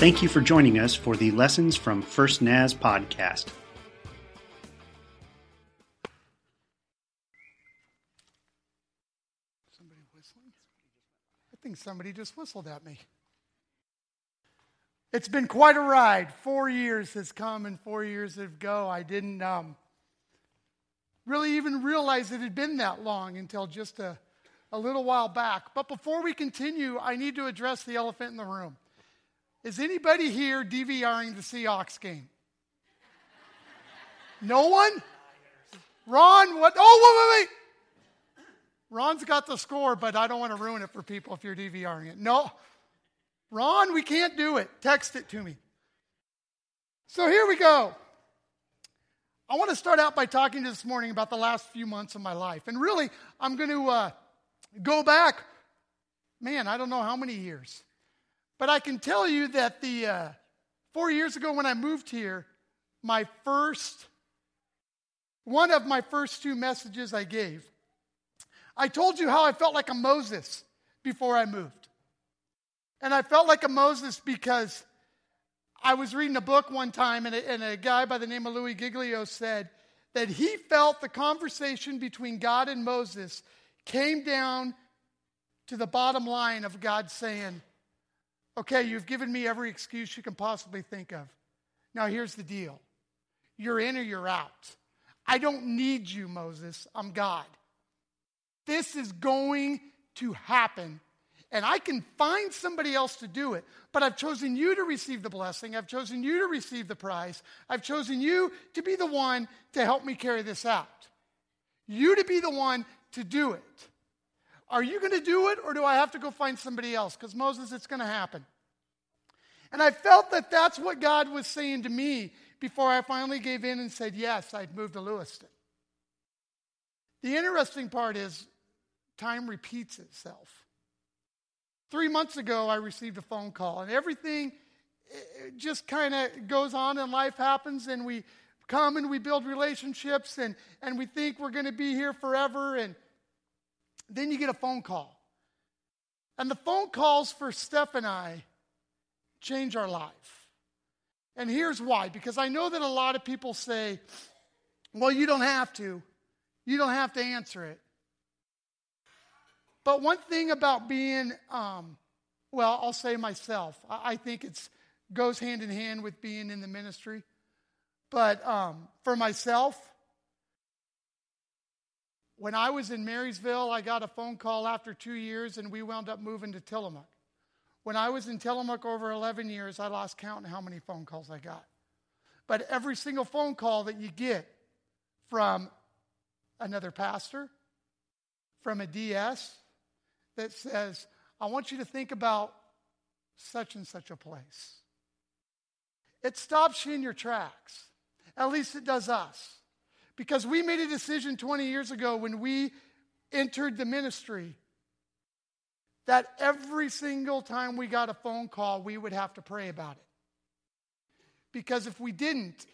Thank you for joining us for the Lessons from First Naz podcast. Somebody whistling? I think somebody just whistled at me. It's been quite a ride. 4 years has come and 4 years have go. I didn't really even realize it had been that long until just a little while back. But before we continue, I need to address the elephant in the room. Is anybody here DVRing the Seahawks game? No one? Ron, what? Oh, wait. Ron's got the score, but I don't want to ruin it for people if you're DVRing it. No. Ron, we can't do it. Text it to me. So here we go. I want to start out by talking to you this morning about the last few months of my life. And really, I'm going to go back, man, I don't know how many years. But I can tell you that the 4 years ago when I moved here, one of my first two messages I gave, I told you how I felt like a Moses before I moved. And I felt like a Moses because I was reading a book one time, and a guy by the name of Louis Giglio said that he felt the conversation between God and Moses came down to the bottom line of God saying, okay, you've given me every excuse you can possibly think of. Now here's the deal. You're in or you're out. I don't need you, Moses. I'm God. This is going to happen. And I can find somebody else to do it, but I've chosen you to receive the blessing. I've chosen you to receive the prize. I've chosen you to be the one to help me carry this out. You to be the one to do it. Are you going to do it, or do I have to go find somebody else? Because Moses, it's going to happen. And I felt that that's what God was saying to me before I finally gave in and said, yes, I'd moved to Lewiston. The interesting part is time repeats itself. 3 months ago, I received a phone call, and everything just kind of goes on, and life happens, and we come and we build relationships, and we think we're going to be here forever, and then you get a phone call. And the phone calls for Steph and I change our life. And here's why, because I know that a lot of people say, well, you don't have to answer it. But one thing about being, I'll say myself, I think it goes hand in hand with being in the ministry. But for myself, when I was in Marysville, I got a phone call after 2 years, and we wound up moving to Tillamook. When I was in Tillamook over 11 years, I lost count of how many phone calls I got. But every single phone call that you get from another pastor, from a DS, that says, I want you to think about such and such a place. It stops you in your tracks. At least it does us. Because we made a decision 20 years ago when we entered the ministry that every single time we got a phone call, we would have to pray about it. Because if we didn't,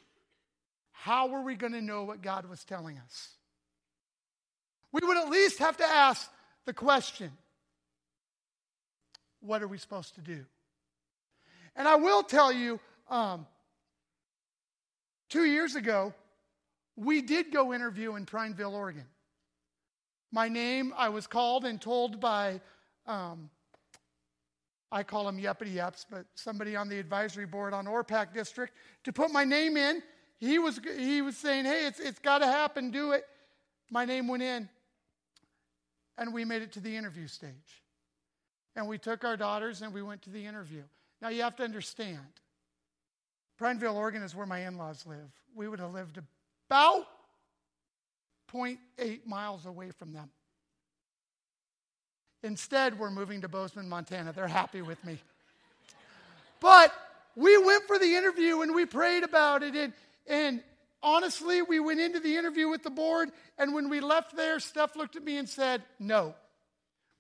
how were we going to know what God was telling us? We would at least have to ask the question, what are we supposed to do? And I will tell you, 2 years ago, we did go interview in Prineville, Oregon. My name, I was called and told by, I call them Yuppity Yups, but somebody on the advisory board on ORPAC district, to put my name in. He was saying, hey, it's got to happen, do it. My name went in. And we made it to the interview stage. And we took our daughters and we went to the interview. Now you have to understand, Prineville, Oregon is where my in-laws live. We would have lived about 0.8 miles away from them. Instead, we're moving to Bozeman, Montana. They're happy with me. But we went for the interview and we prayed about it, and honestly, we went into the interview with the board, and when we left there, Steph looked at me and said, no.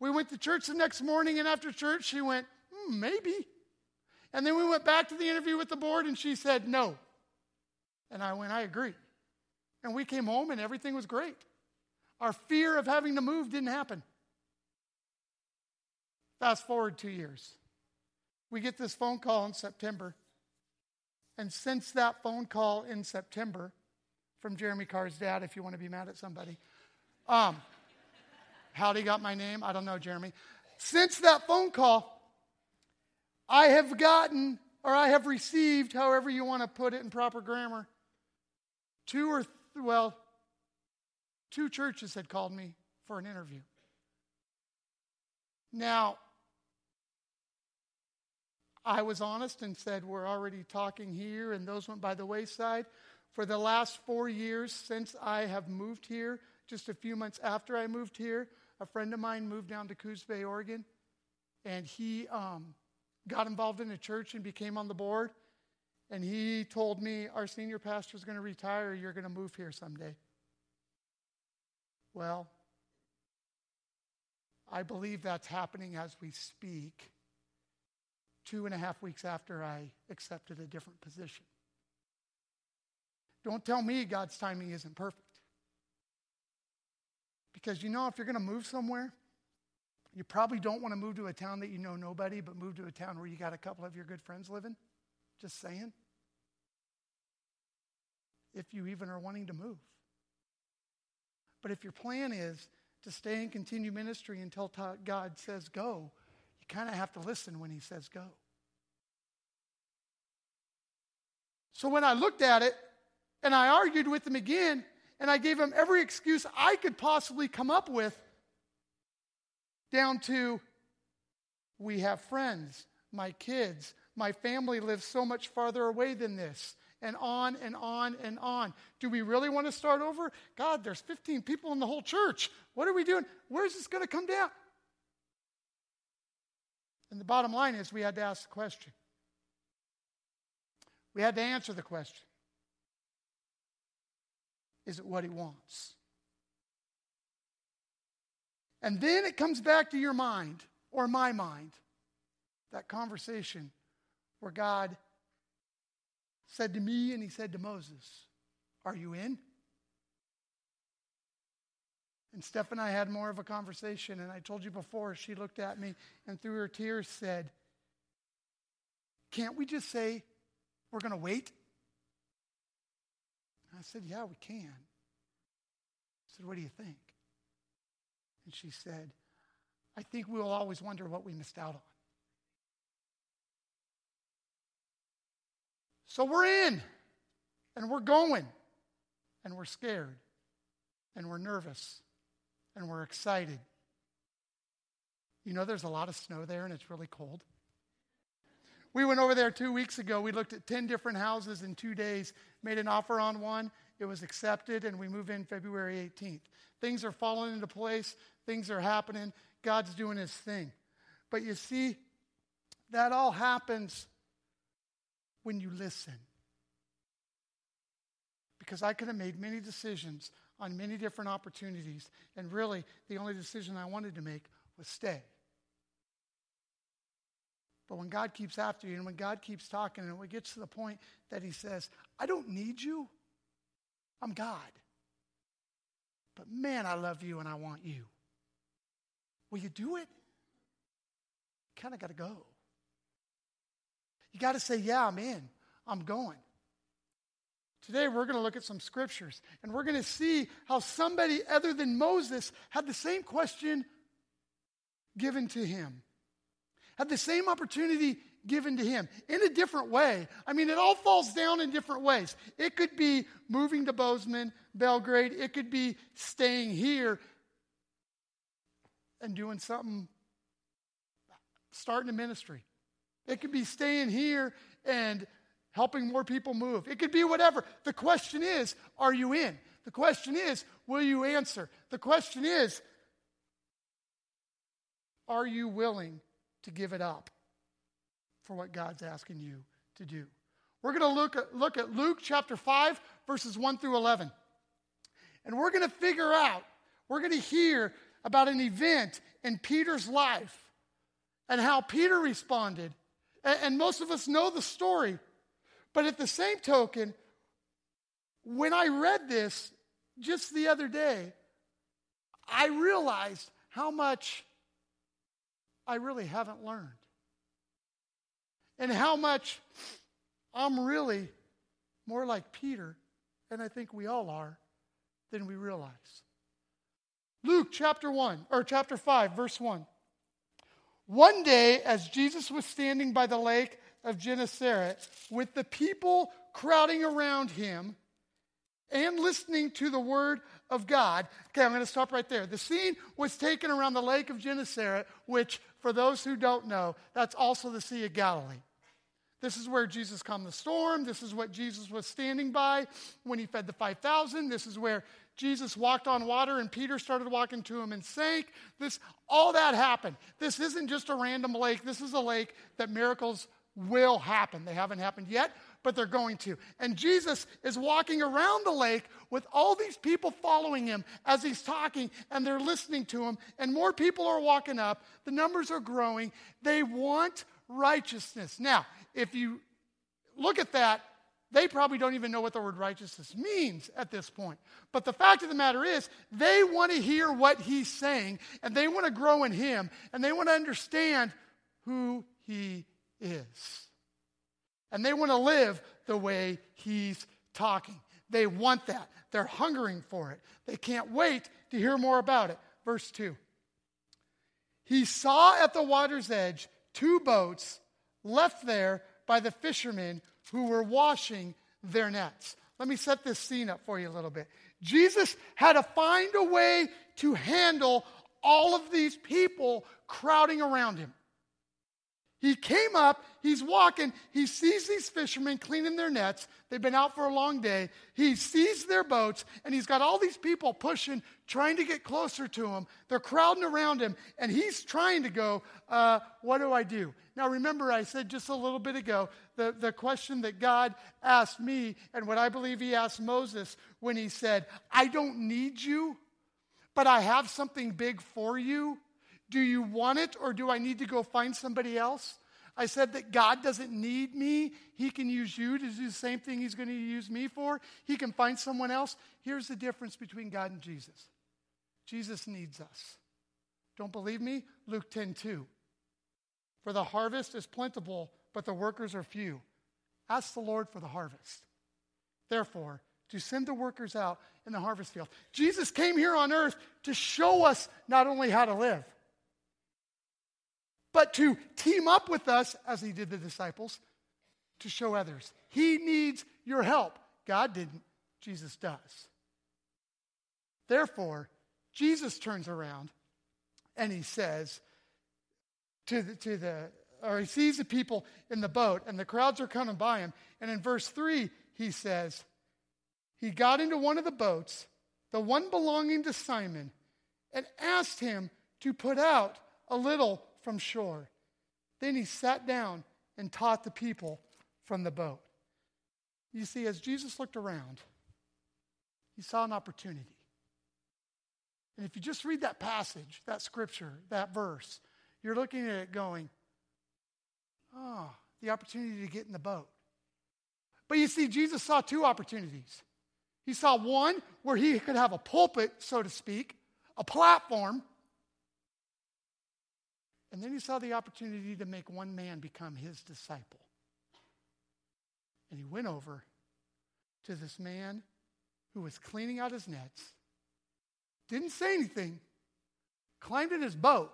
We went to church the next morning, and after church, she went, maybe. And then we went back to the interview with the board, and she said, no. And I went, I agree. And we came home, and everything was great. Our fear of having to move didn't happen. Fast forward 2 years. We get this phone call in September. And since that phone call in September, from Jeremy Carr's dad, if you want to be mad at somebody, how he got my name, I don't know, Jeremy. Since that phone call, I have gotten, or I have received, however you want to put it in proper grammar, two churches had called me for an interview. Now, I was honest and said, we're already talking here, and those went by the wayside. For the last 4 years since I have moved here, just a few months after I moved here, a friend of mine moved down to Coos Bay, Oregon, and he got involved in a church and became on the board, and he told me, our senior pastor is going to retire, you're going to move here someday. Well, I believe that's happening as we speak, 2.5 weeks after I accepted a different position. Don't tell me God's timing isn't perfect. Because you know, if you're going to move somewhere, you probably don't want to move to a town that you know nobody, but move to a town where you got a couple of your good friends living. Just saying. If you even are wanting to move. But if your plan is to stay and continue ministry until God says go, you kind of have to listen when he says go. So when I looked at it, and I argued with him again, and I gave him every excuse I could possibly come up with, down to, we have friends, my kids, my family lives so much farther away than this, and on and on and on. Do we really want to start over? God, there's 15 people in the whole church. What are we doing? Where's this going to come down? And the bottom line is we had to ask the question. We had to answer the question. Is it what he wants? And then it comes back to your mind, or my mind, that conversation where God said to me and he said to Moses, are you in? And Steph and I had more of a conversation, and I told you before, she looked at me and through her tears said, can't we just say we're going to wait? I said, yeah, we can. I said, what do you think? And she said, I think we'll always wonder what we missed out on. So we're in, and we're going, and we're scared, and we're nervous, and we're excited. You know, there's a lot of snow there, and it's really cold. We went over there 2 weeks ago. We looked at 10 different houses in 2 days, made an offer on one. It was accepted, and we move in February 18th. Things are falling into place. Things are happening. God's doing his thing. But you see, that all happens when you listen. Because I could have made many decisions on many different opportunities, and really the only decision I wanted to make was stay. But when God keeps after you, and when God keeps talking, and it gets to the point that he says, I don't need you. I'm God. But man, I love you and I want you. Will you do it? You kind of got to go. You got to say, yeah, I'm in. I'm going. Today we're going to look at some scriptures, and we're going to see how somebody other than Moses had the same question given to him. Had the same opportunity given to him in a different way. I mean, it all falls down in different ways. It could be moving to Bozeman, Belgrade. It could be staying here and doing something, starting a ministry. It could be staying here and helping more people move. It could be whatever. The question is, are you in? The question is, will you answer? The question is, are you willing to give it up for what God's asking you to do? We're going to look at Luke chapter 5, verses 1 through 11. And we're going to hear about an event in Peter's life and how Peter responded. And most of us know the story. But at the same token, when I read this just the other day, I realized how much I really haven't learned. and how much I'm really more like Peter, and I think we all are, than we realize. Luke chapter 1, or chapter 5, verse 1. One day, as Jesus was standing by the Lake of Gennesaret, with the people crowding around him and listening to the word of God. Okay, I'm going to stop right there. The scene was taken around the Lake of Gennesaret, which, for those who don't know, that's also the Sea of Galilee. This is where Jesus calmed the storm. This is what Jesus was standing by when he fed the 5,000. This is where Jesus walked on water and Peter started walking to him and sank. All that happened. This isn't just a random lake. This is a lake that miracles will happen. They haven't happened yet, but they're going to. And Jesus is walking around the lake with all these people following him as he's talking, and they're listening to him, and more people are walking up. The numbers are growing. They want righteousness. Now, if you look at that, they probably don't even know what the word righteousness means at this point. But the fact of the matter is, they want to hear what he's saying, and they want to grow in him, and they want to understand who he is. And they want to live the way he's talking. They want that. They're hungering for it. They can't wait to hear more about it. Verse 2. He saw at the water's edge two boats left there by the fishermen who were washing their nets. Let me set this scene up for you a little bit. Jesus had to find a way to handle all of these people crowding around him. He came up, he's walking, he sees these fishermen cleaning their nets. They've been out for a long day. He sees their boats, and he's got all these people pushing, trying to get closer to him. They're crowding around him, and he's trying to go, what do I do? Now, remember, I said just a little bit ago, the question that God asked me, and what I believe he asked Moses when he said, I don't need you, but I have something big for you. Do you want it, or do I need to go find somebody else? I said that God doesn't need me. He can use you to do the same thing he's going to use me for. He can find someone else. Here's the difference between God and Jesus. Jesus needs us. Don't believe me? Luke 10:2. For the harvest is plentiful, but the workers are few. Ask the Lord for the harvest. Therefore, to send the workers out in the harvest field. Jesus came here on earth to show us not only how to live, but to team up with us, as he did the disciples, to show others. He needs your help. God didn't. Jesus does. Therefore, Jesus turns around and he says he sees the people in the boat, and the crowds are coming by him. And in verse 3, he says, he got into one of the boats, the one belonging to Simon, and asked him to put out a little from shore. Then he sat down and taught the people from the boat. You see, as Jesus looked around, he saw an opportunity. And if you just read that passage, that scripture, that verse, you're looking at it going, oh, the opportunity to get in the boat. But you see, Jesus saw two opportunities. He saw one where he could have a pulpit, so to speak, a platform. And then he saw the opportunity to make one man become his disciple. And he went over to this man who was cleaning out his nets, didn't say anything, climbed in his boat,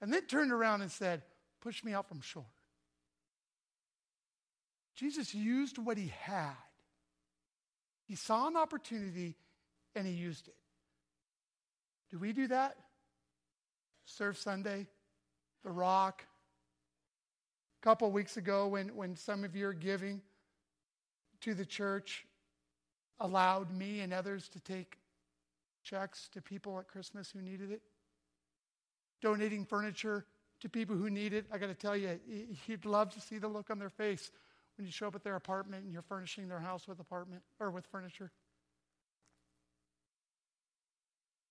and then turned around and said, push me out from shore. Jesus used what he had. He saw an opportunity and he used it. Do we do that? Surf Sunday, The Rock. A couple weeks ago when some of your giving to the church allowed me and others to take checks to people at Christmas who needed it. Donating furniture to people who need it. I got to tell you, you'd love to see the look on their face when you show up at their apartment and you're furnishing their house with furniture.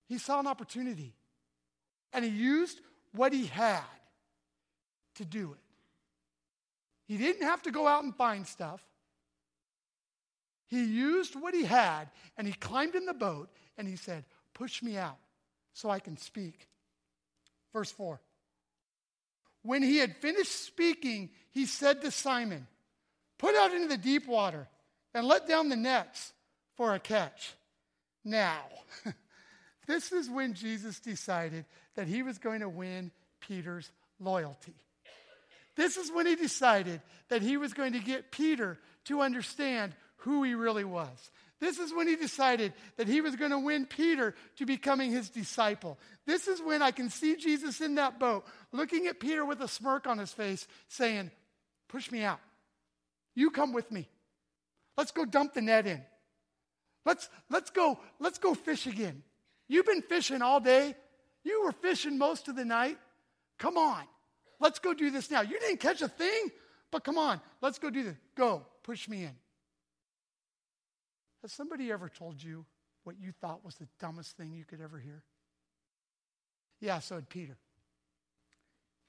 He saw an opportunity. And he used what he had to do it. He didn't have to go out and find stuff. He used what he had, and he climbed in the boat, and he said, push me out so I can speak. Verse 4. When he had finished speaking, he said to Simon, "Put out into the deep water and let down the nets for a catch." Now, this is when Jesus decided that he was going to win Peter's loyalty. This is when he decided that he was going to get Peter to understand who he really was. This is when he decided that he was going to win Peter to becoming his disciple. This is when I can see Jesus in that boat, looking at Peter with a smirk on his face, saying, "Push me out. You come with me. Let's go dump the net in. Let's go fish again. You've been fishing all day. You were fishing most of the night. Come on. Let's go do this now. You didn't catch a thing, but come on. Let's go do this. Go. Push me in." Has somebody ever told you what you thought was the dumbest thing you could ever hear? Yeah, so had Peter.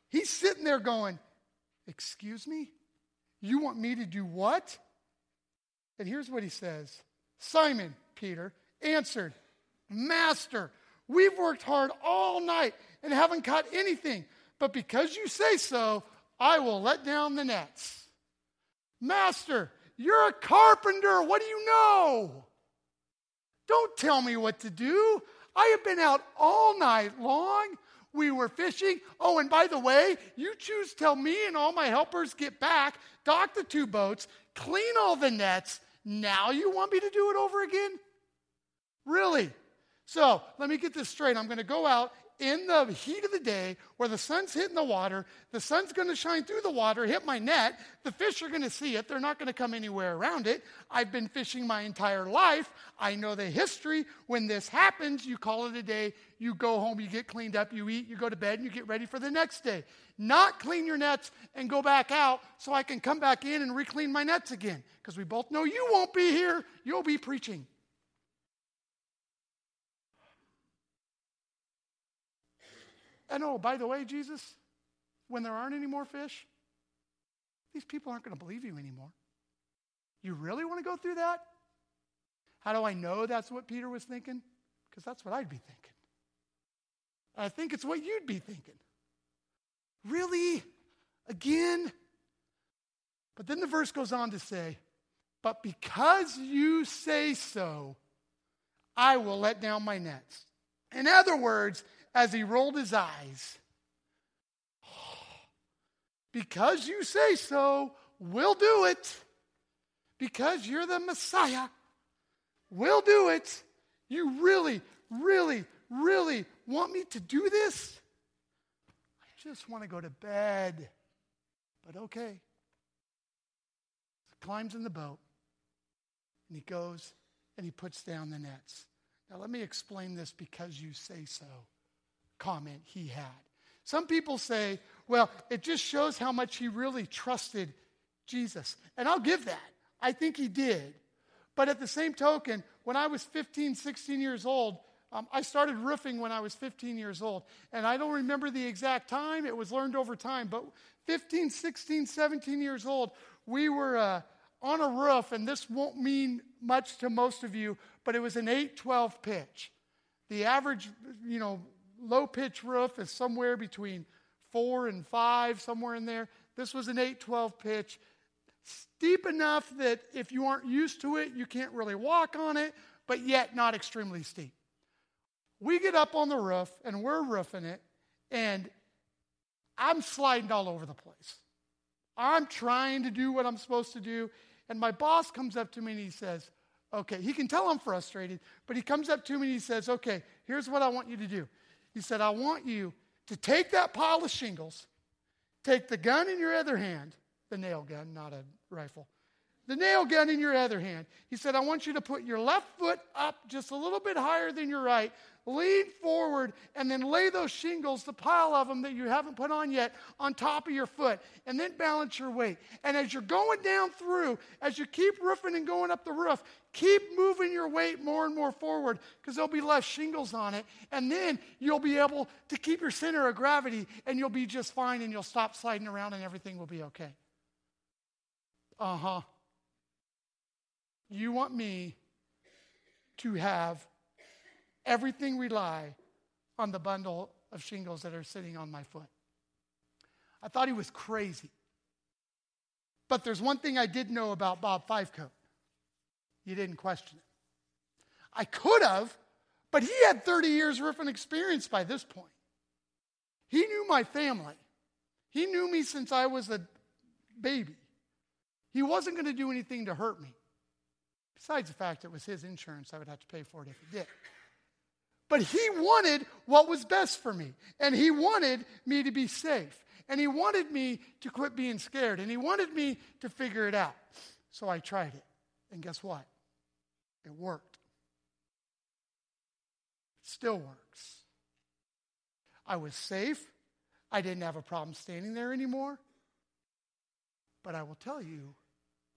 He's sitting there going, "Excuse me? You want me to do what?" And here's what he says. Simon Peter answered, "Master, we've worked hard all night and haven't caught anything, but because you say so, I will let down the nets." "Master, you're a carpenter. What do you know? Don't tell me what to do. I have been out all night long. We were fishing. Oh, and by the way, you choose to tell me and all my helpers get back, dock the two boats, clean all the nets. Now you want me to do it over again? Really? So let me get this straight. I'm going to go out in the heat of the day where the sun's hitting the water. The sun's going to shine through the water, hit my net. The fish are going to see it. They're not going to come anywhere around it. I've been fishing my entire life. I know the history. When this happens, you call it a day. You go home, you get cleaned up, you eat, you go to bed, and you get ready for the next day. Not clean your nets and go back out so I can come back in and re-clean my nets again. Because we both know you won't be here. You'll be preaching." And oh, by the way, Jesus, when there aren't any more fish, these people aren't going to believe you anymore. You really want to go through that? How do I know that's what Peter was thinking? Because that's what I'd be thinking. I think it's what you'd be thinking. Really? Again? But then the verse goes on to say, "But because you say so, I will let down my nets." In other words, as he rolled his eyes, "Because you say so, we'll do it. Because you're the Messiah, we'll do it. You really, really, really want me to do this? I just want to go to bed, but okay." He climbs in the boat, and he goes, and he puts down the nets. Now let me explain this "because you say so" comment he had. Some people say, well, it just shows how much he really trusted Jesus. And I'll give that. I think he did. But at the same token, when I was 15, 16 years old, I started roofing when I was 15 years old. And I don't remember the exact time. It was learned over time. But 15, 16, 17 years old, we were on a roof. And this won't mean much to most of you, but it was an 8-12 pitch. The average, low-pitch roof is somewhere between 4 and 5, somewhere in there. This was an 8-12 pitch, steep enough that if you aren't used to it, you can't really walk on it, but yet not extremely steep. We get up on the roof, and we're roofing it, and I'm sliding all over the place. I'm trying to do what I'm supposed to do, and my boss comes up to me and he says, okay, he can tell I'm frustrated, but he comes up to me and he says, okay, here's what I want you to do. He said, I want you to take that pile of shingles, take the gun in your other hand, the nail gun, not a rifle, the nail gun in your other hand. He said, I want you to put your left foot up just a little bit higher than your right, lean forward, and then lay those shingles, the pile of them that you haven't put on yet, on top of your foot, and then balance your weight. And as you're going down through, as you keep roofing and going up the roof, keep moving your weight more and more forward because there'll be less shingles on it, and then you'll be able to keep your center of gravity, and you'll be just fine, and you'll stop sliding around, and everything will be okay. You want me to have everything rely on the bundle of shingles that are sitting on my foot. I thought he was crazy. But there's one thing I did know about Bob Fivecoat. You didn't question it. I could have, but he had 30 years riffing experience by this point. He knew my family. He knew me since I was a baby. He wasn't going to do anything to hurt me. Besides the fact it was his insurance, I would have to pay for it if it did. But he wanted what was best for me. And he wanted me to be safe. And he wanted me to quit being scared. And he wanted me to figure it out. So I tried it. And guess what? It worked. It still works. I was safe. I didn't have a problem standing there anymore. But I will tell you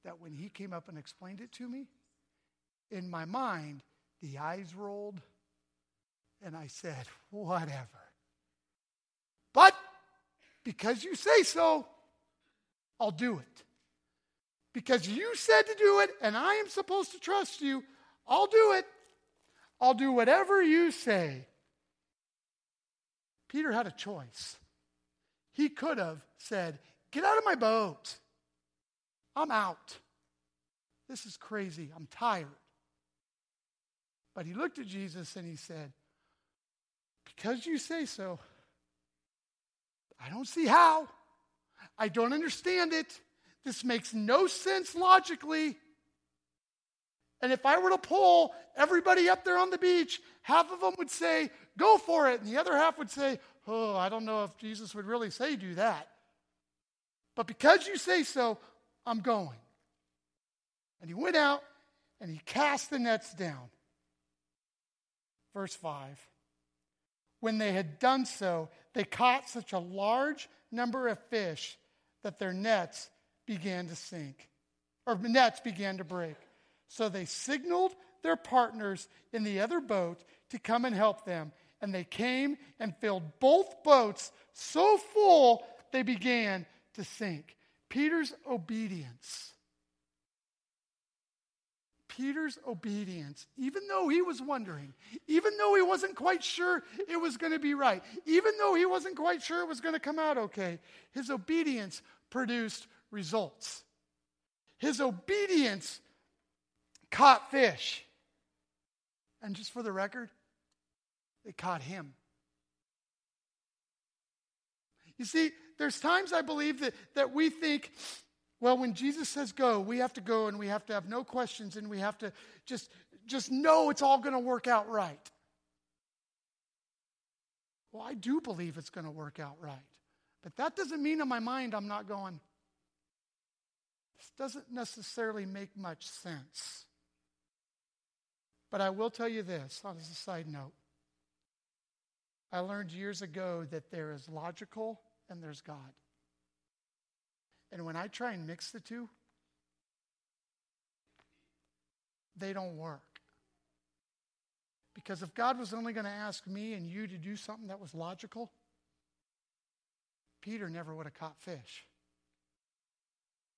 that when he came up and explained it to me, in my mind, the eyes rolled, and I said, whatever. But because you say so, I'll do it. Because you said to do it, and I am supposed to trust you, I'll do it. I'll do whatever you say. Peter had a choice. He could have said, get out of my boat. I'm out. This is crazy. I'm tired. But he looked at Jesus and he said, because you say so, I don't see how. I don't understand it. This makes no sense logically. And if I were to poll everybody up there on the beach, half of them would say, go for it. And the other half would say, oh, I don't know if Jesus would really say do that. But because you say so, I'm going. And he went out and he cast the nets down. Verse 5. When they had done so, they caught such a large number of fish that their nets began to sink, or nets began to break. So they signaled their partners in the other boat to come and help them. And they came and filled both boats so full they began to sink. Peter's obedience, even though he was wondering, even though he wasn't quite sure it was going to be right, even though he wasn't quite sure it was going to come out okay, his obedience produced results. His obedience caught fish. And just for the record, they caught him. You see, there's times I believe that we think, well, when Jesus says go, we have to go and we have to have no questions and we have to just know it's all going to work out right. Well, I do believe it's going to work out right. But that doesn't mean in my mind I'm not going, this doesn't necessarily make much sense. But I will tell you this, as a side note. I learned years ago that there is logical and there's God. And when I try and mix the two, they don't work. Because if God was only going to ask me and you to do something that was logical, Peter never would have caught fish.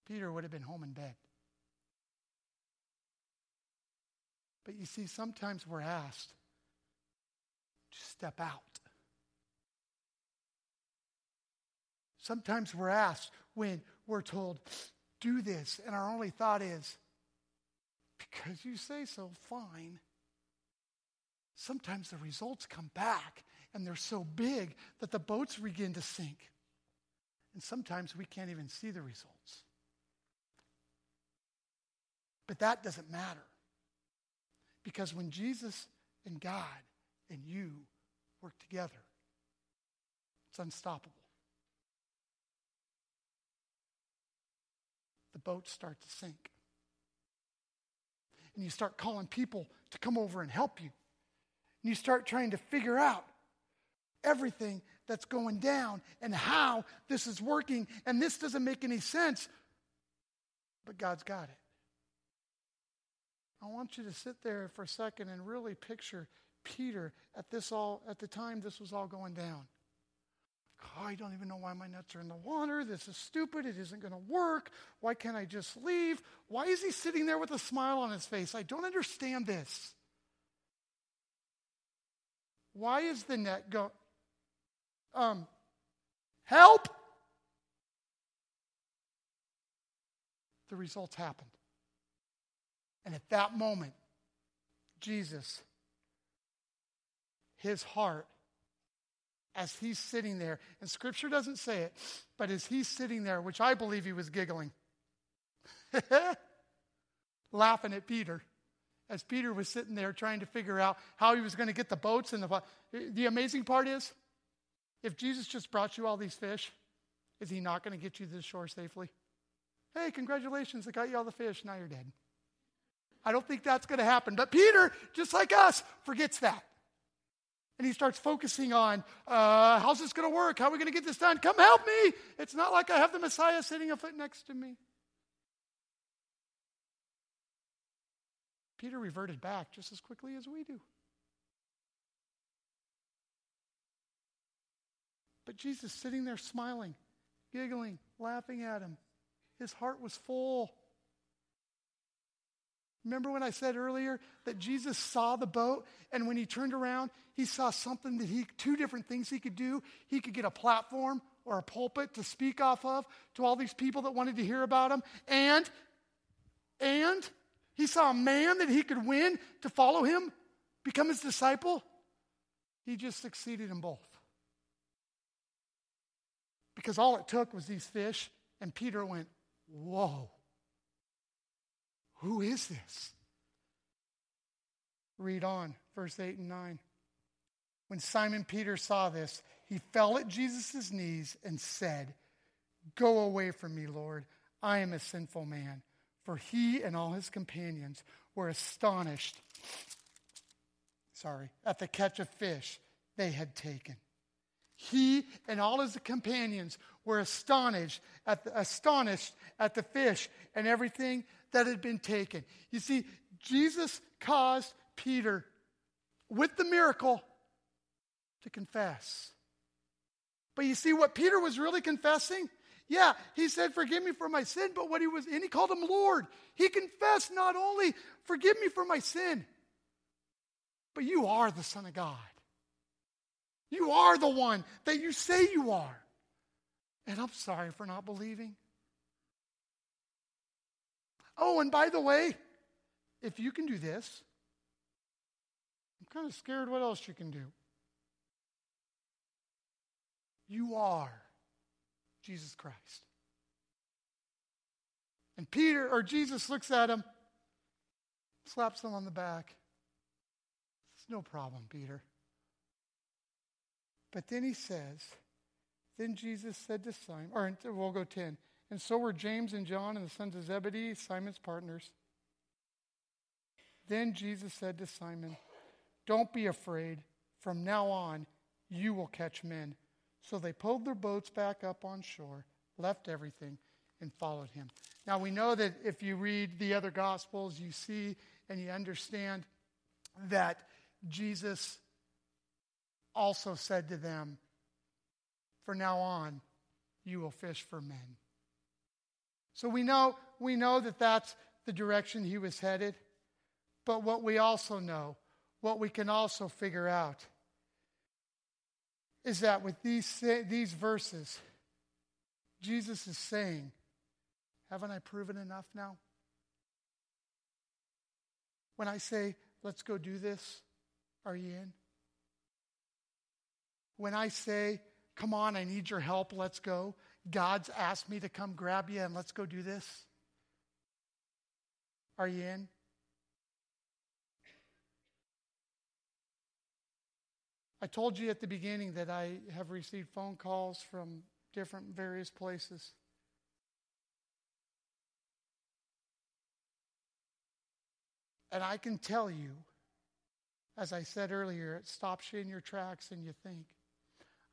Peter would have been home in bed. But you see, sometimes we're asked to step out. Sometimes we're asked when we're told, do this, and our only thought is, because you say so, fine. Sometimes the results come back, and they're so big that the boats begin to sink. And sometimes we can't even see the results. But that doesn't matter. Because when Jesus and God and you work together, it's unstoppable. The boats start to sink. And you start calling people to come over and help you. And you start trying to figure out everything that's going down and how this is working. And this doesn't make any sense. But God's got it. I want you to sit there for a second and really picture Peter at the time this was all going down. Oh, I don't even know why my nets are in the water. This is stupid. It isn't going to work. Why can't I just leave? Why is he sitting there with a smile on his face? I don't understand this. Why is the net help! the results happened. And at that moment, Jesus, his heart, as he's sitting there, and Scripture doesn't say it, but as he's sitting there, which I believe he was giggling, laughing at Peter, as Peter was sitting there trying to figure out how he was going to get the boats and the amazing part is, if Jesus just brought you all these fish, is he not going to get you to the shore safely? Hey, congratulations, I got you all the fish, now you're dead. I don't think that's going to happen. But Peter, just like us, forgets that. And he starts focusing on, how's this going to work? How are we going to get this done? Come help me. It's not like I have the Messiah sitting a foot next to me. Peter reverted back just as quickly as we do. But Jesus sitting there smiling, giggling, laughing at him. His heart was full. Remember when I said earlier that Jesus saw the boat, and when he turned around, he saw something that two different things he could do. He could get a platform or a pulpit to speak off of to all these people that wanted to hear about him. And he saw a man that he could win to follow him, become his disciple. He just succeeded in both. Because all it took was these fish, and Peter went, whoa. Who is this? Read on, verse 8 and 9. When Simon Peter saw this, he fell at Jesus' knees and said, go away from me, Lord. I am a sinful man. For he and all his companions were astonished at the catch of fish they had taken. He and all his companions were astonished at the fish and everything that had been taken. You see, Jesus caused Peter, with the miracle, to confess. But you see what Peter was really confessing? Yeah, he said, forgive me for my sin, but what he was, and he called him Lord. He confessed not only, forgive me for my sin, but you are the Son of God. You are the one that you say you are. And I'm sorry for not believing. Oh, and by the way, if you can do this, I'm kind of scared what else you can do. You are Jesus Christ. And Jesus looks at him, slaps him on the back. It's no problem, Peter. But then he says, then Jesus said to Simon, or we'll go 10. And so were James and John and the sons of Zebedee, Simon's partners. Then Jesus said to Simon, don't be afraid. From now on, you will catch men. So they pulled their boats back up on shore, left everything, and followed him. Now we know that if you read the other Gospels, you see and you understand that Jesus also said to them, for now on, you will fish for men. So we know that that's the direction he was headed. But what we also know, what we can also figure out, is that with these verses, Jesus is saying, haven't I proven enough now? When I say, let's go do this, are you in? When I say, come on, I need your help, let's go. God's asked me to come grab you and let's go do this. Are you in? I told you at the beginning that I have received phone calls from various places. And I can tell you, as I said earlier, it stops you in your tracks and you think.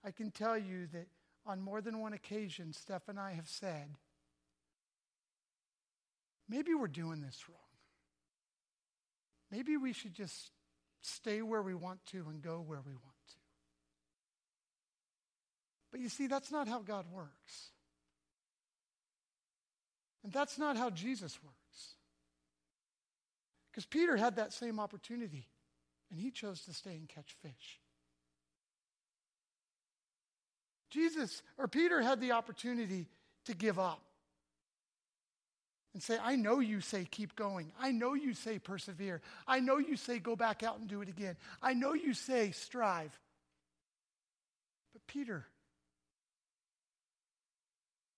I can tell you that on more than one occasion, Steph and I have said, maybe we're doing this wrong. Maybe we should just stay where we want to and go where we want to. But you see, that's not how God works. And that's not how Jesus works. Because Peter had that same opportunity, and he chose to stay and catch fish. Peter had the opportunity to give up. and say, I know you say keep going. I know you say persevere. I know you say go back out and do it again. I know you say strive. But Peter,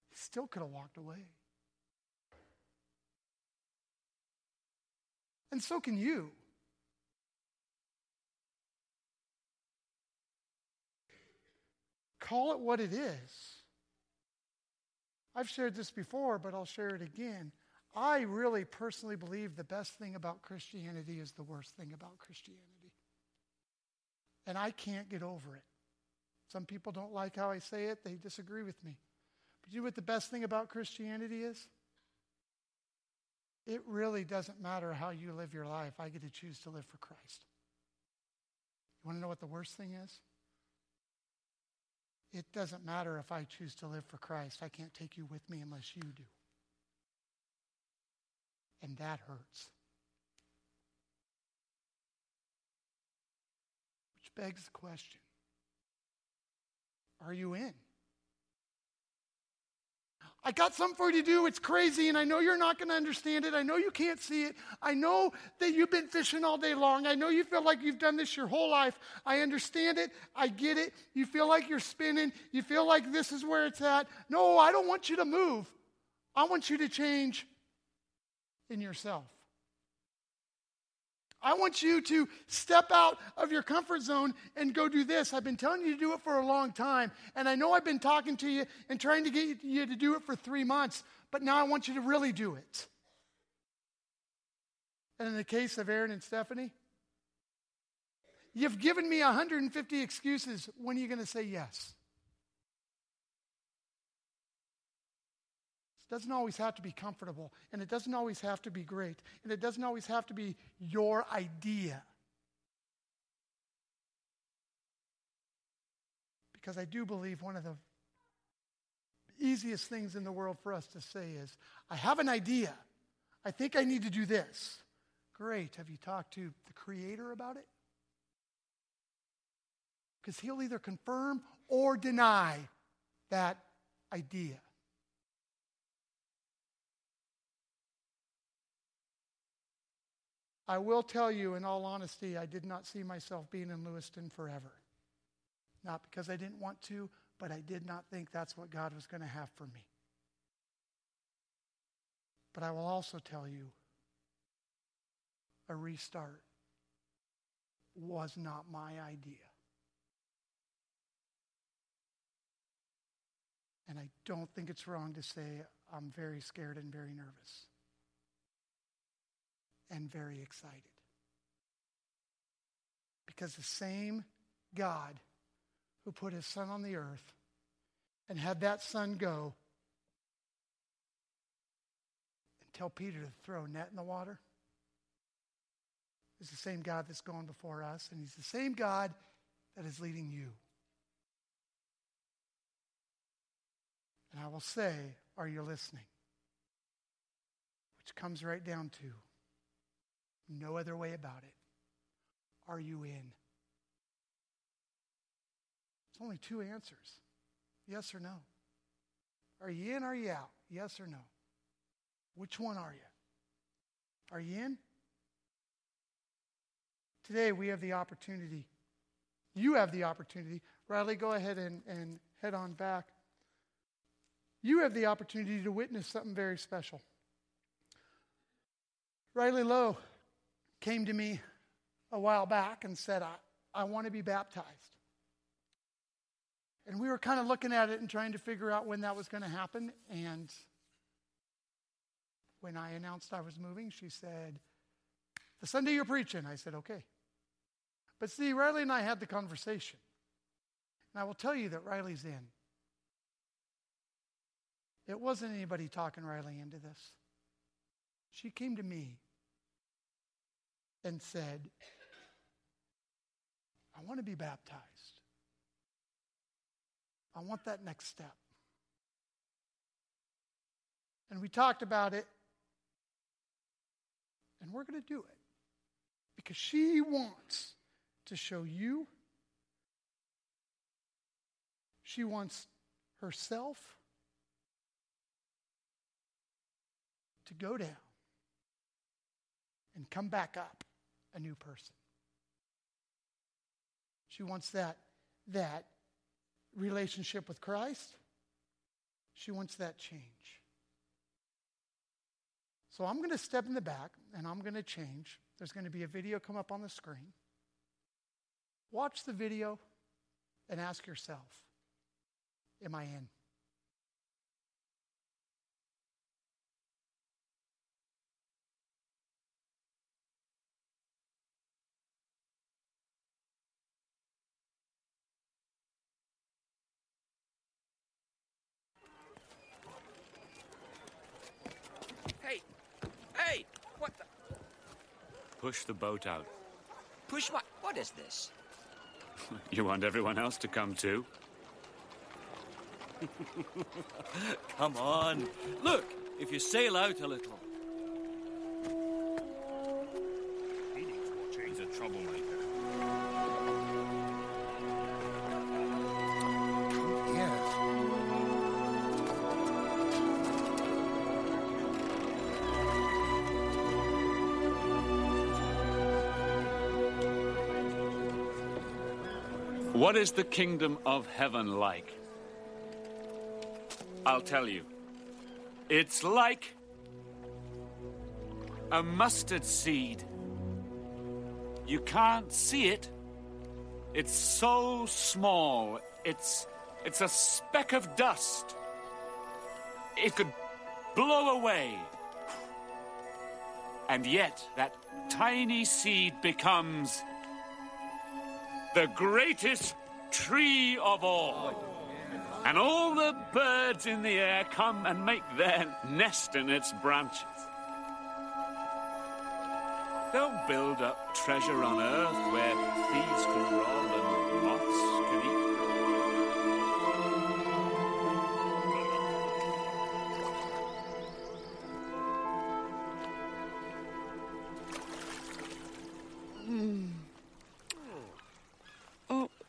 he still could have walked away. And so can you. Call it what it is. I've shared this before, but I'll share it again. I really personally believe the best thing about Christianity is the worst thing about Christianity. And I can't get over it. Some people don't like how I say it. They disagree with me. But you know what the best thing about Christianity is? It really doesn't matter how you live your life. I get to choose to live for Christ. You want to know what the worst thing is? It doesn't matter if I choose to live for Christ. I can't take you with me unless you do. And that hurts. Which begs the question, are you in? I got something for you to do. It's crazy, and I know you're not going to understand it. I know you can't see it. I know that you've been fishing all day long. I know you feel like you've done this your whole life. I understand it. I get it. You feel like you're spinning. You feel like this is where it's at. No, I don't want you to move. I want you to change in yourself. I want you to step out of your comfort zone and go do this. I've been telling you to do it for a long time. And I know I've been talking to you and trying to get you to do it for 3 months. But now I want you to really do it. And in the case of Aaron and Stephanie, you've given me 150 excuses. When are you going to say yes? It doesn't always have to be comfortable, and it doesn't always have to be great, and it doesn't always have to be your idea. Because I do believe one of the easiest things in the world for us to say is, I have an idea. I think I need to do this. Great. Have you talked to the Creator about it? Because he'll either confirm or deny that idea. I will tell you, in all honesty, I did not see myself being in Lewiston forever. Not because I didn't want to, but I did not think that's what God was going to have for me. But I will also tell you, a restart was not my idea. And I don't think it's wrong to say I'm very scared and very nervous. And very excited. Because the same God who put his son on the earth and had that son go and tell Peter to throw a net in the water is the same God that's gone before us, and he's the same God that is leading you. And I will say, are you listening? Which comes right down to, no other way about it. Are you in? There's only two answers. Yes or no. Are you in or are you out? Yes or no. Which one are you? Are you in? Today we have the opportunity. You have the opportunity. Riley, go ahead and head on back. You have the opportunity to witness something very special. Riley Lowe came to me a while back and said, I want to be baptized. And we were kind of looking at it and trying to figure out when that was going to happen. And when I announced I was moving, she said, the Sunday you're preaching. I said, okay. But see, Riley and I had the conversation. And I will tell you that Riley's in. It wasn't anybody talking Riley into this. She came to me and said, I want to be baptized. I want that next step. And we talked about it, and we're going to do it because she wants to show you. She wants herself. to go down and come back up a new person. She wants that relationship with Christ. She wants that change. So I'm going to step in the back and I'm going to change. There's going to be a video come up on the screen. Watch the video and ask yourself, am I in? Hey, what the? Push the boat out. Push what? What is this? You want everyone else to come too? Come on. Look, if you sail out a little. He's a troublemaker. What is the kingdom of heaven like? I'll tell you. It's like a mustard seed. You can't see it. It's so small. It's a speck of dust. It could blow away. And yet, that tiny seed becomes the greatest tree of all. And all the birds in the air come and make their nest in its branches. They'll build up treasure on earth where thieves can rob and moths can eat.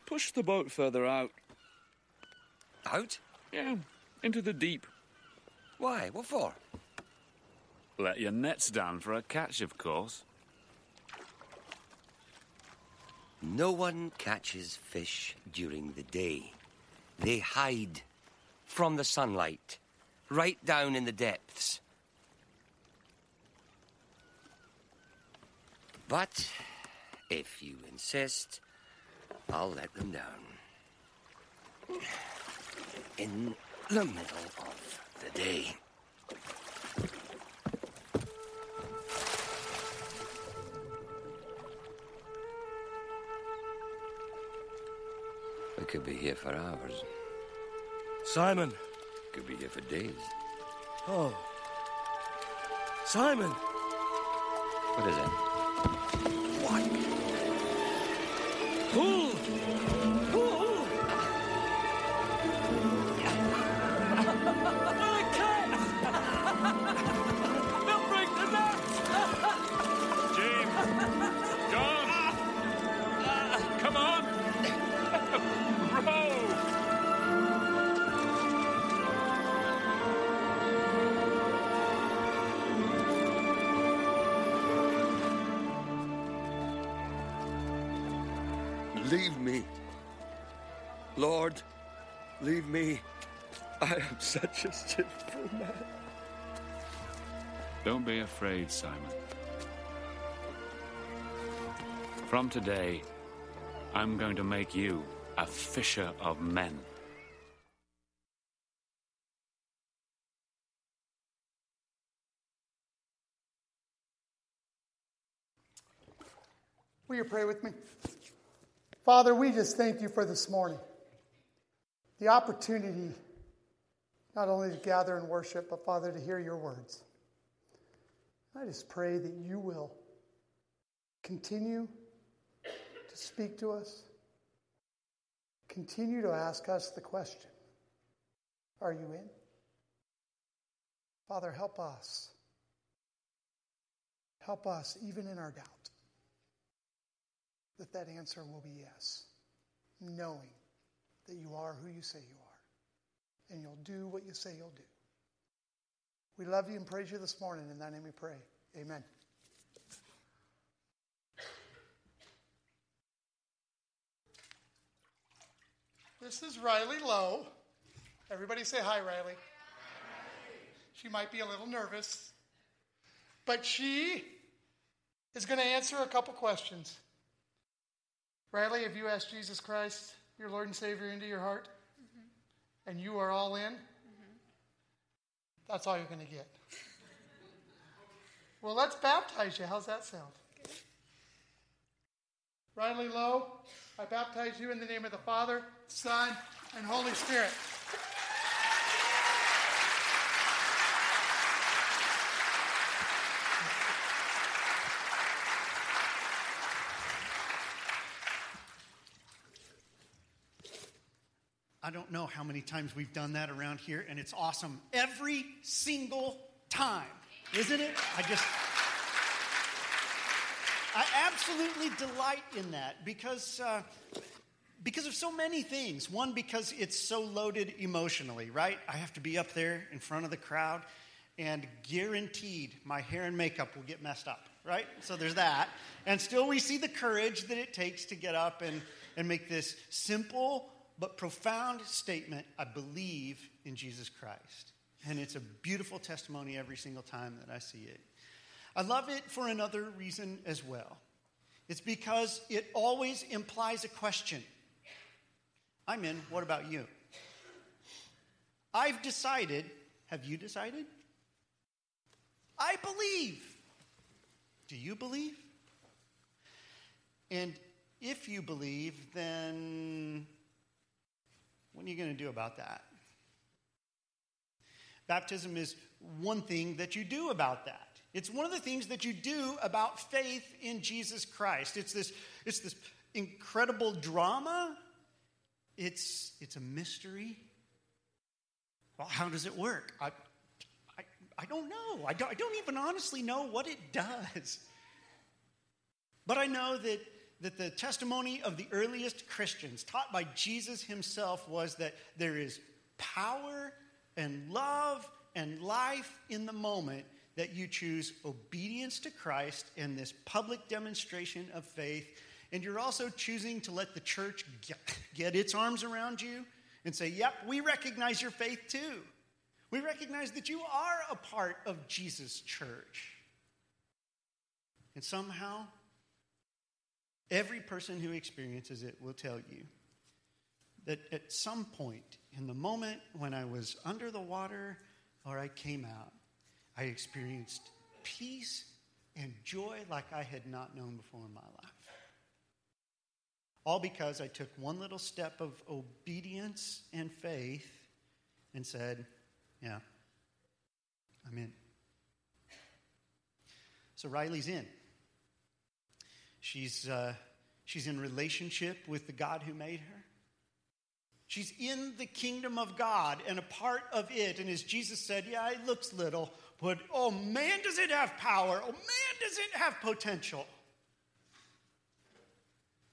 Push the boat further out. Out? Yeah, into the deep. Why? What for? Let your nets down for a catch, of course. No one catches fish during the day. They hide from the sunlight, right down in the depths. But, if you insist, I'll let them down in the middle of the day. We could be here for hours. Simon! Could be here for days. Oh. Simon! What is it? What? Pull! Pull! Another catch! They'll break the net! James! John! Come on! Leave me. Lord, leave me. I am such a sinful man. Don't be afraid, Simon. From today, I'm going to make you a fisher of men. Will you pray with me? Father, we just thank you for this morning. The opportunity not only to gather and worship, but Father, to hear your words. I just pray that you will continue to speak to us. Continue to ask us the question, are you in? Father, help us. Help us even in our doubt. That answer will be yes, knowing that you are who you say you are, and you'll do what you say you'll do. We love you and praise you this morning. In thy name we pray. Amen. This is Riley Lowe. Everybody say hi, Riley. Hi, Riley. She might be a little nervous, but she is going to answer a couple questions. Riley, have you asked Jesus Christ, your Lord and Savior, into your heart? Mm-hmm. And you are all in? Mm-hmm. That's all you're going to get. Well, let's baptize you. How's that sound? Good. Riley Lowe, I baptize you in the name of the Father, Son, and Holy Spirit. I don't know how many times we've done that around here, and it's awesome every single time, isn't it? I absolutely delight in that because of so many things. One, because it's so loaded emotionally, right? I have to be up there in front of the crowd, and guaranteed my hair and makeup will get messed up, right? So there's that. And still we see the courage that it takes to get up and make this simple but profound statement: I believe in Jesus Christ. And it's a beautiful testimony every single time that I see it. I love it for another reason as well. It's because it always implies a question. I'm in. What about you? I've decided. Have you decided? I believe. Do you believe? And if you believe, then what are you going to do about that? Baptism is one thing that you do about that. It's one of the things that you do about faith in Jesus Christ. It's this incredible drama. It's a mystery. Well, how does it work? I don't know. I don't even honestly know what it does. But I know that the testimony of the earliest Christians, taught by Jesus himself, was that there is power and love and life in the moment that you choose obedience to Christ and this public demonstration of faith. And you're also choosing to let the church get its arms around you and say, yep, we recognize your faith too. We recognize that you are a part of Jesus' church. And somehow, every person who experiences it will tell you that at some point in the moment when I was under the water or I came out, I experienced peace and joy like I had not known before in my life. All because I took one little step of obedience and faith and said, yeah, I'm in. So Riley's in. She's in relationship with the God who made her. She's in the kingdom of God and a part of it. And as Jesus said, yeah, it looks little, but oh man, does it have power? Oh man, does it have potential?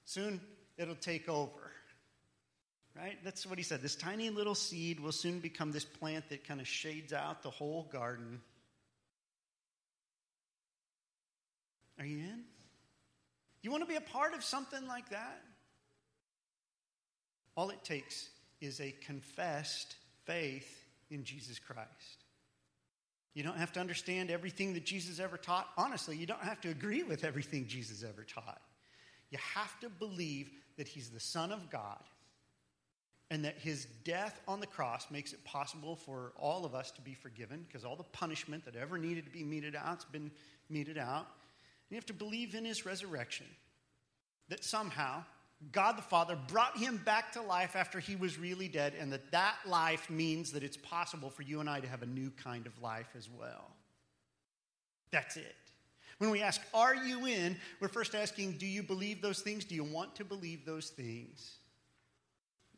Soon it'll take over, right? That's what he said. This tiny little seed will soon become this plant that kind of shades out the whole garden. Are you in? You want to be a part of something like that? All it takes is a confessed faith in Jesus Christ. You don't have to understand everything that Jesus ever taught. Honestly, you don't have to agree with everything Jesus ever taught. You have to believe that he's the Son of God and that his death on the cross makes it possible for all of us to be forgiven, because all the punishment that ever needed to be meted out has been meted out. And you have to believe in his resurrection, that somehow God the Father brought him back to life after he was really dead, and that life means that it's possible for you and I to have a new kind of life as well. That's it. When we ask, are you in? We're first asking, do you believe those things? Do you want to believe those things?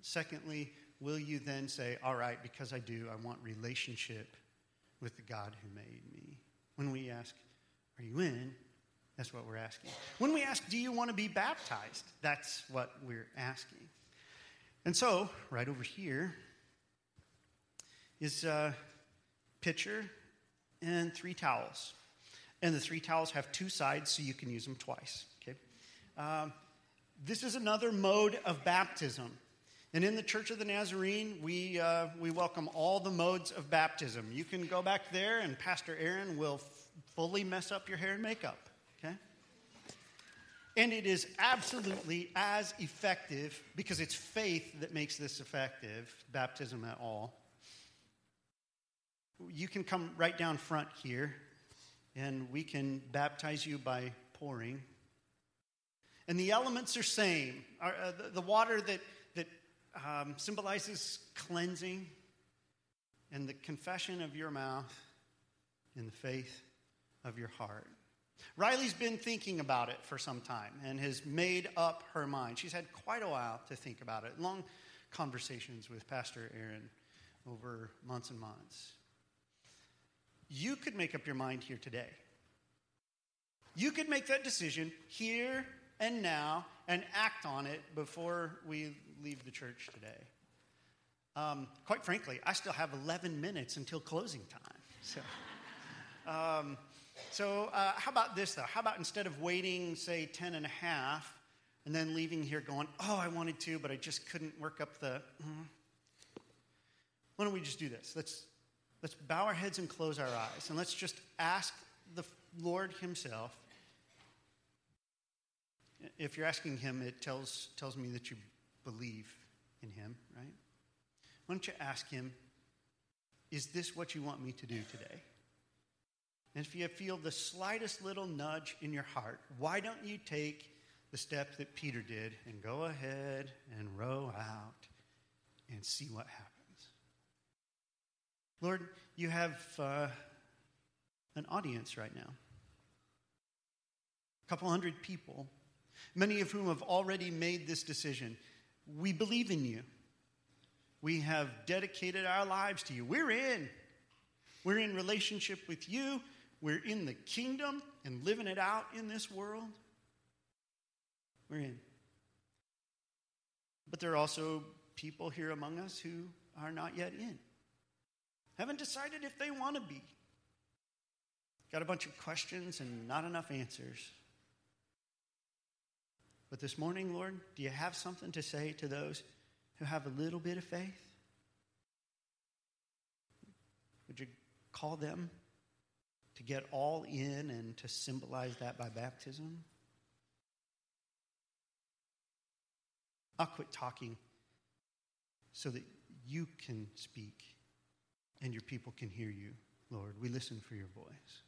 Secondly, will you then say, all right, because I do, I want relationship with the God who made me? When we ask, are you in? That's what we're asking. When we ask, do you want to be baptized? That's what we're asking. And so, right over here is a picture and 3 towels. And the 3 towels have 2 sides, so you can use them twice. Okay. This is another mode of baptism. And in the Church of the Nazarene, we welcome all the modes of baptism. You can go back there, and Pastor Aaron will fully mess up your hair and makeup. Okay? And it is absolutely as effective, because it's faith that makes this effective, baptism at all. You can come right down front here, and we can baptize you by pouring. And the elements are same. The water that symbolizes cleansing and the confession of your mouth and the faith of your heart. Riley's been thinking about it for some time and has made up her mind. She's had quite a while to think about it. Long conversations with Pastor Aaron over months and months. You could make up your mind here today. You could make that decision here and now and act on it before we leave the church today. Quite frankly, I still have 11 minutes until closing time. So how about this, though? How about instead of waiting, say, 10 and a half, and then leaving here going, oh, I wanted to, but I just couldn't work up the... Why don't we just do this? Let's bow our heads and close our eyes, and let's just ask the Lord himself. If you're asking him, it tells me that you believe in him, right? Why don't you ask him, is this what you want me to do today? And if you feel the slightest little nudge in your heart, why don't you take the step that Peter did and go ahead and row out and see what happens? Lord, you have an audience right now, a couple hundred people, many of whom have already made this decision. We believe in you. We have dedicated our lives to you. We're in. We're in relationship with you. We're in the kingdom and living it out in this world. We're in. But there are also people here among us who are not yet in. Haven't decided if they want to be. Got a bunch of questions and not enough answers. But this morning, Lord, do you have something to say to those who have a little bit of faith? Would you call them to get all in and to symbolize that by baptism? I'll quit talking so that you can speak. And your people can hear you, Lord. We listen for your voice.